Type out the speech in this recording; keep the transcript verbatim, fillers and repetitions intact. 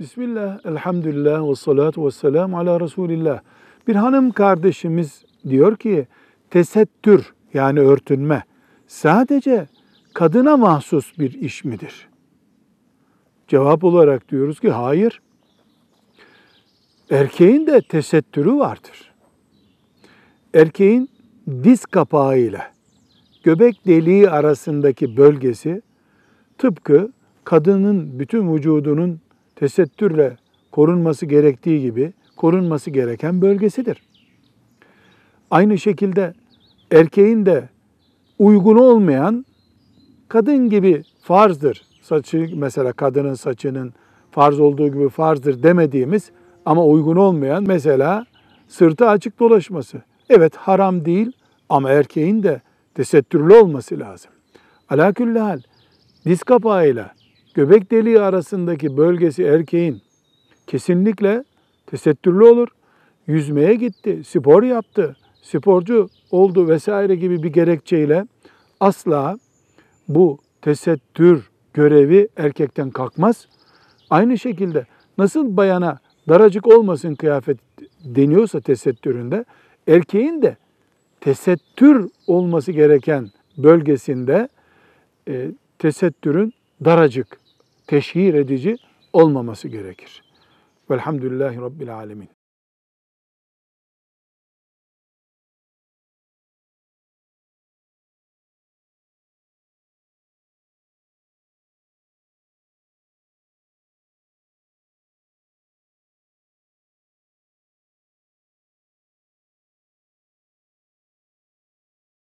Bismillah, elhamdülillah ve salatu ve selamu ala Resulillah. Bir hanım kardeşimiz diyor ki, tesettür yani örtünme sadece kadına mahsus bir iş midir? Cevap olarak diyoruz ki hayır. Erkeğin de tesettürü vardır. Erkeğin diz kapağı ile göbek deliği arasındaki bölgesi tıpkı kadının bütün vücudunun tesettürle korunması gerektiği gibi korunması gereken bölgesidir. Aynı şekilde erkeğin de uygun olmayan kadın gibi farzdır. Saçı mesela kadının saçının farz olduğu gibi farzdır demediğimiz ama uygun olmayan mesela sırtı açık dolaşması. Evet haram değil ama erkeğin de tesettürlü olması lazım. Alaküllü hal diz kapağıyla göbek deliği arasındaki bölgesi erkeğin kesinlikle tesettürlü olur. Yüzmeye gitti, spor yaptı, sporcu oldu vesaire gibi bir gerekçeyle asla bu tesettür görevi erkekten kalkmaz. Aynı şekilde nasıl bayana daracık olmasın kıyafet deniyorsa tesettüründe, erkeğin de tesettür olması gereken bölgesinde e, tesettürün daracık, teşhir edici olmaması gerekir. Velhamdülillahi Rabbil Alemin.